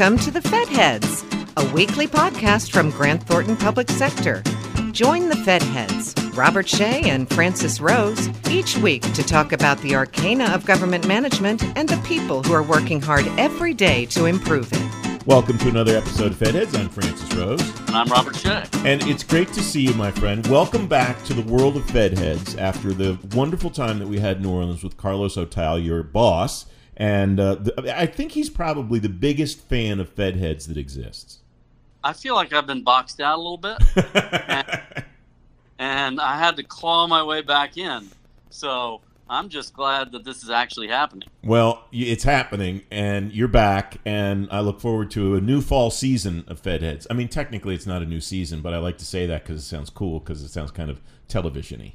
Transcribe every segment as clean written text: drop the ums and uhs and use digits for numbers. Welcome to the FedHeads, a weekly podcast from Grant Thornton Public Sector. Join the FedHeads, Robert Shea and Francis Rose, each week to talk about the arcana of government management and the people who are working hard every day to improve it. Welcome to another episode of FedHeads. I'm Francis Rose. And I'm Robert Shea. And it's great to see you, my friend. Welcome back to the world of FedHeads after the wonderful time that we had in New Orleans with Carlos O'Tal, your boss. And I think he's probably the biggest fan of FedHeads that exists. I feel like I've been boxed out a little bit, and I had to claw my way back in. So I'm just glad that this is actually happening. Well, it's happening, and you're back, and I look forward to a new fall season of FedHeads. I mean, technically it's not a new season, but I like to say that because it sounds cool, because it sounds kind of television-y.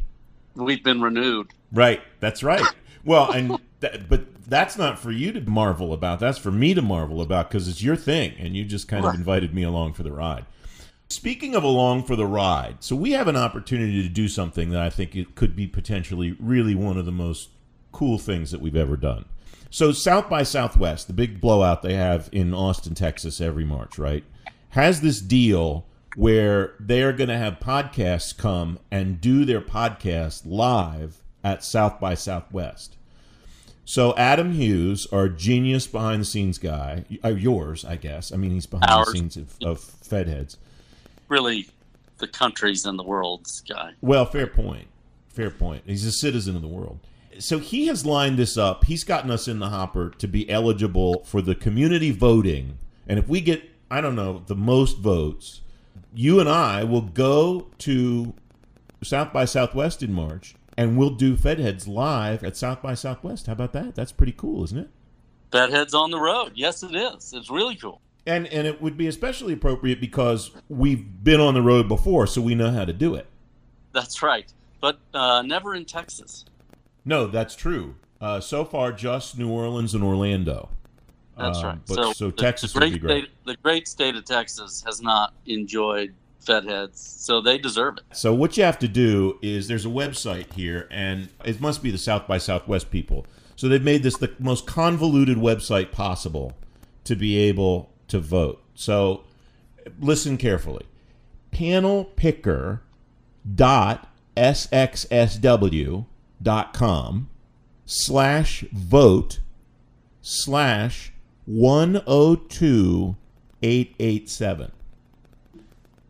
We've been renewed. Right. That's right. Well, and but that's not for you to marvel about. That's for me to marvel about because it's your thing, and you just kind of invited me along for the ride. Speaking of along for the ride, so we have an opportunity to do something that I think it could be potentially really one of the most cool things that we've ever done. So South by Southwest, the big blowout they have in Austin, Texas every March, right, has this deal where they're going to have podcasts come and do their podcast live at South by Southwest. So Adam Hughes, our genius behind-the-scenes guy, yours, I guess. I mean, he's behind the scenes of FedHeads. Really, the country's and the world's guy. Well, fair point. Fair point. He's a citizen of the world. So he has lined this up. He's gotten us in the hopper to be eligible for the community voting. And if we get, I don't know, the most votes, you and I will go to South by Southwest in March. And we'll do FedHeads live at South by Southwest. How about that? That's pretty cool, isn't it? FedHeads on the road. Yes, it is. It's really cool. And it would be especially appropriate because we've been on the road before, so we know how to do it. That's right. But never in Texas. No, that's true. So far, just New Orleans and Orlando. That's right. But, so Texas would be great. The great state of Texas has not enjoyed FedHeads, so they deserve it. So what you have to do is there's a website here, and it must be the South by Southwest people. So they've made this the most convoluted website possible to be able to vote. So listen carefully. panelpicker.sxsw.com/vote/102887.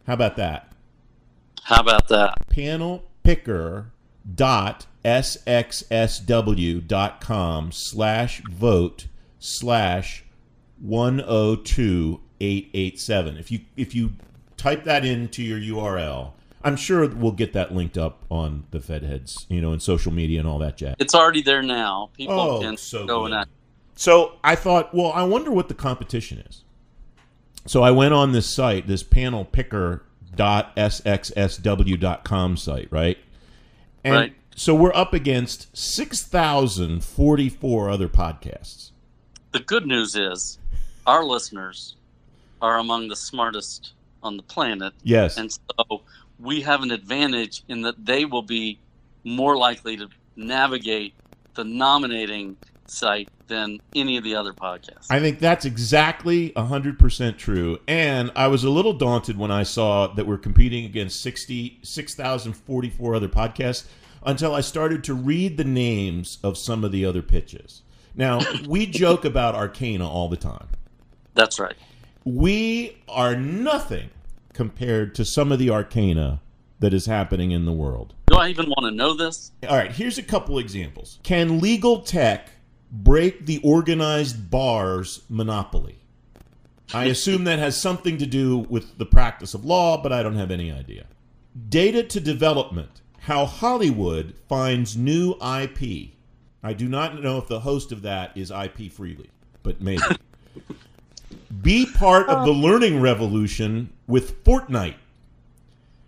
How about that? How about that? panelpicker.sxsw.com/vote/102887. If you type that into your URL, I'm sure we'll get that linked up on the FedHeads, and social media and all that jazz. It's already there now. People can go and. So I thought, well, I wonder what the competition is. So I went on this site, this panelpicker.sxsw.com site, right? And right. So we're up against 6,044 other podcasts. The good news is our listeners are among the smartest on the planet. Yes. And so we have an advantage in that they will be more likely to navigate the nominating site than any of the other podcasts. I think that's exactly 100% true. And I was a little daunted when I saw that we're competing against 6,044 other podcasts until I started to read the names of some of the other pitches. Now, we joke about Arcana all the time. That's right. We are nothing compared to some of the Arcana that is happening in the world. Do I even want to know this? All right, here's a couple examples. Can legal tech break the organized bar's monopoly? I assume that has something to do with the practice of law, but I don't have any idea. Data to development, how Hollywood finds new IP. I do not know if the host of that is IP Freely, but maybe. Be part of the learning revolution with Fortnite.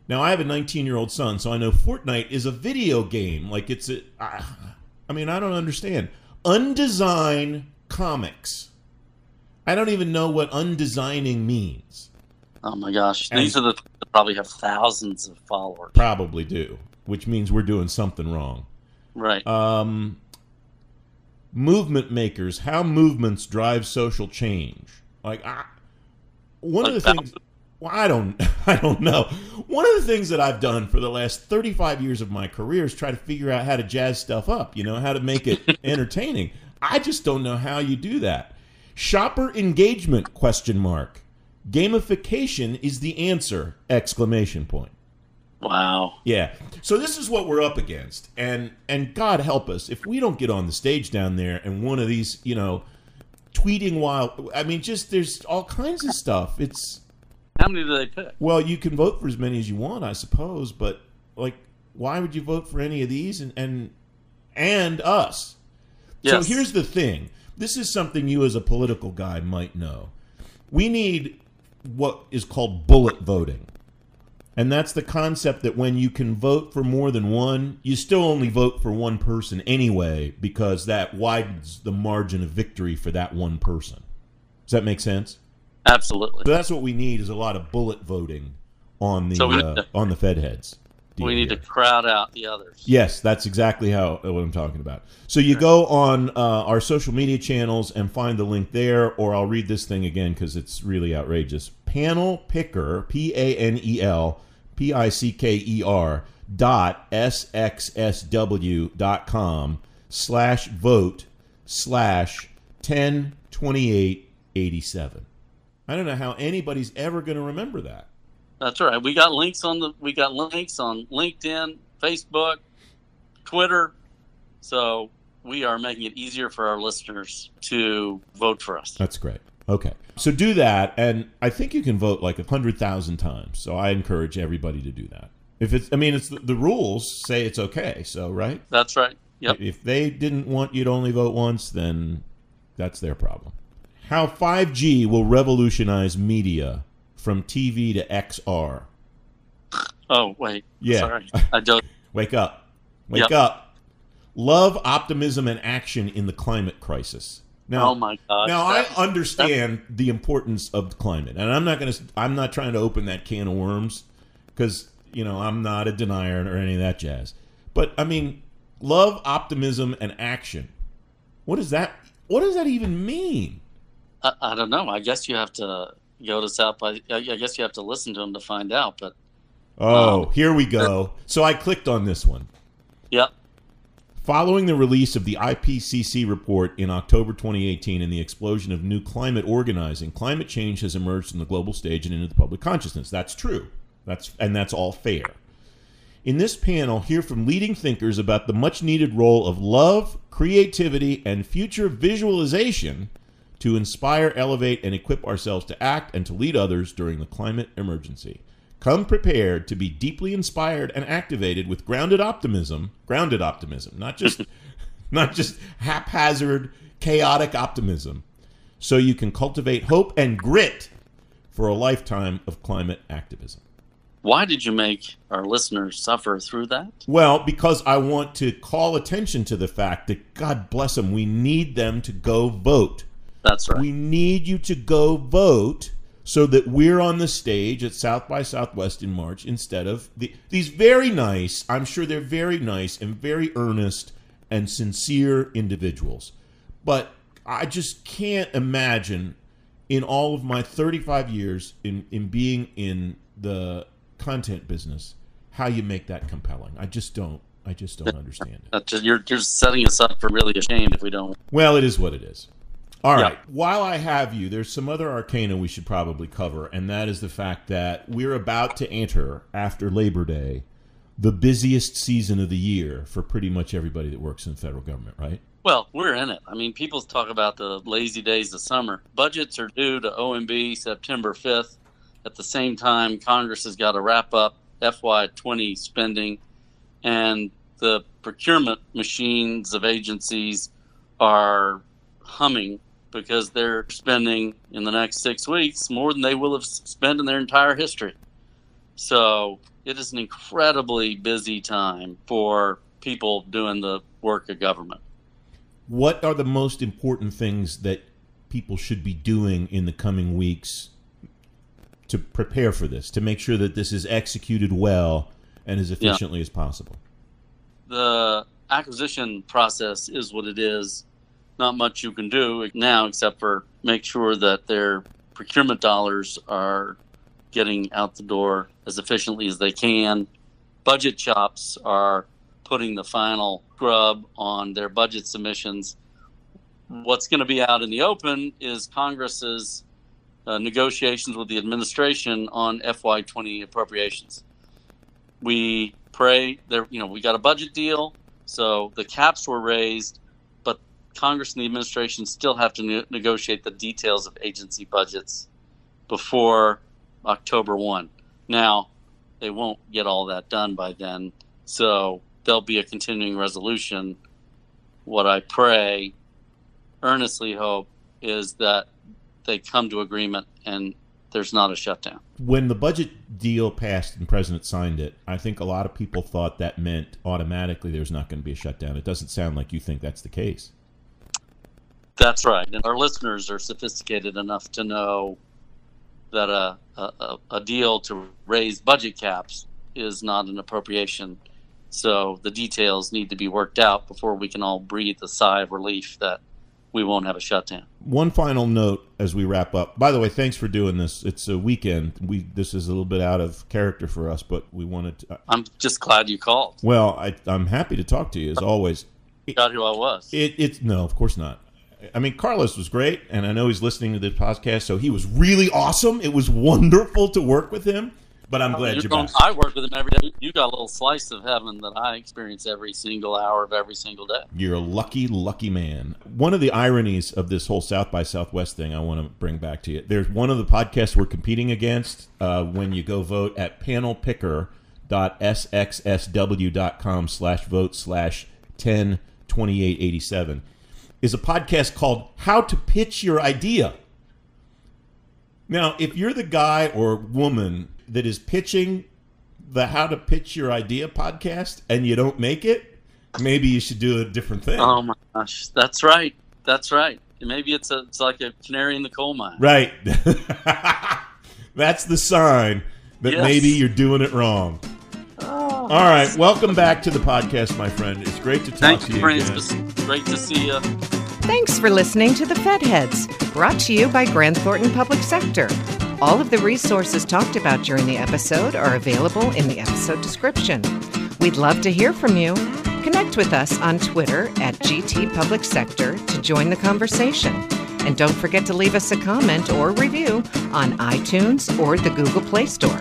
Now, I have a 19-year-old son, so I know Fortnite is a video game. Like, it's a... I mean, I don't understand. Undesign comics. I don't even know what undesigning means. Oh my gosh. And these are the things that probably have thousands of followers. Probably do, which means we're doing something wrong. Right. Movement makers, how movements drive social change. Like, One of the things, well, I don't know. One of the things that I've done for the last 35 years of my career is try to figure out how to jazz stuff up, you know, how to make it entertaining. I just don't know how you do that. Shopper engagement ? Gamification is the answer! ! Wow. Yeah. So this is what we're up against, and God help us if we don't get on the stage down there and one of these, you know, tweeting while, I mean, just there's all kinds of stuff. It's how many do they pick? Well, you can vote for as many as you want, I suppose, but like, why would you vote for any of these and us? Yes. So here's the thing. This is something you as a political guy might know. We need what is called bullet voting. And that's the concept that when you can vote for more than one, you still only vote for one person anyway, because that widens the margin of victory for that one person. Does that make sense? Absolutely. So that's what we need, is a lot of bullet voting on the on the FedHeads. We need to crowd out the others. Yes, that's exactly what I'm talking about. So you go on our social media channels and find the link there, or I'll read this thing again because it's really outrageous. Panel Picker, panelpicker.sxsw.com/vote/102887. I don't know how anybody's ever going to remember that. That's right. We got links on LinkedIn, Facebook, Twitter. So we are making it easier for our listeners to vote for us. That's great. Okay. So do that, and I think you can vote like 100,000 times. So I encourage everybody to do that. If it's, I mean, it's the rules say it's okay. So right. That's right. Yep. If they didn't want you to only vote once, then that's their problem. How 5G will revolutionize media. From TV to XR. Oh, wait. Yeah. Sorry. I don't. Wake up. Wake up. Love, optimism, and action in the climate crisis. Now, oh my gosh. Now I understand the importance of the climate, and I'm not trying to open that can of worms, because you know I'm not a denier or any of that jazz. But I mean, love, optimism, and action. What is that? What does that even mean? I don't know. I guess you have to. Go to South by. I guess you have to listen to them to find out. But here we go. So I clicked on this one. Yep. Following the release of the IPCC report in October 2018 and the explosion of new climate organizing, climate change has emerged from the global stage and into the public consciousness. That's true. That's all fair. In this panel, hear from leading thinkers about the much-needed role of love, creativity, and future visualization to inspire, elevate, and equip ourselves to act and to lead others during the climate emergency. Come prepared to be deeply inspired and activated with grounded optimism, not just haphazard, chaotic optimism, so you can cultivate hope and grit for a lifetime of climate activism. Why did you make our listeners suffer through that? Well, because I want to call attention to the fact that, God bless them, we need them to go vote. That's right. We need you to go vote so that we're on the stage at South by Southwest in March instead of these very nice, I'm sure they're very nice and very earnest and sincere individuals. But I just can't imagine in all of my 35 years in being in the content business how you make that compelling. I just don't understand it. You're setting us up for really a shame if we don't. Well, it is what it is. All right. Yeah. While I have you, there's some other arcana we should probably cover, and that is the fact that we're about to enter, after Labor Day, the busiest season of the year for pretty much everybody that works in the federal government, right? Well, we're in it. I mean, people talk about the lazy days of summer. Budgets are due to OMB September 5th. At the same time, Congress has got to wrap up FY20 spending, and the procurement machines of agencies are humming, because they're spending in the next 6 weeks more than they will have spent in their entire history. So it is an incredibly busy time for people doing the work of government. What are the most important things that people should be doing in the coming weeks to prepare for this, to make sure that this is executed well and as efficiently as possible? The acquisition process is what it is. Not much you can do now except for make sure that they're procurement dollars are getting out the door as efficiently as they can. Budget shops are putting the final scrub on their budget submissions. What's going to be out in the open is Congress's negotiations with the administration on FY20 appropriations. We pray there, we got a budget deal, so the caps were raised, but Congress and the administration still have to negotiate the details of agency budgets before October 1. Now, they won't get all that done by then, so there'll be a continuing resolution. What I pray, earnestly hope, is that they come to agreement and there's not a shutdown. When the budget deal passed and the president signed it, I think a lot of people thought that meant automatically there's not going to be a shutdown. It doesn't sound like you think that's the case. That's right. And our listeners are sophisticated enough to know that a deal to raise budget caps is not an appropriation. So the details need to be worked out before we can all breathe a sigh of relief that we won't have a shutdown. One final note as we wrap up. By the way, thanks for doing this. It's a weekend. This is a little bit out of character for us, but we wanted to... I'm just glad you called. Well, I'm happy to talk to you, as always. I forgot who I was. No, of course not. I mean, Carlos was great, and I know he's listening to this podcast, so he was really awesome. It was wonderful to work with him. But I'm glad you're back. I work with him every day. You got a little slice of heaven that I experience every single hour of every single day. You're a lucky, lucky man. One of the ironies of this whole South by Southwest thing I want to bring back to you. There's one of the podcasts we're competing against when you go vote at panelpicker.sxsw.com/vote/102887 is a podcast called How to Pitch Your Idea. Now, if you're the guy or woman that is pitching the How to Pitch Your Idea podcast and you don't make it, maybe you should do a different thing. Oh, my gosh. That's right. That's right. Maybe it's like a canary in the coal mine. Right. That's the sign that maybe you're doing it wrong. All right. Welcome back to the podcast, my friend. It's great to talk to you Francis. Again. Great to see you. Thanks for listening to the FedHeads, brought to you by Grant Thornton Public Sector. All of the resources talked about during the episode are available in the episode description. We'd love to hear from you. Connect with us on Twitter at GT Public Sector to join the conversation. And don't forget to leave us a comment or review on iTunes or the Google Play Store.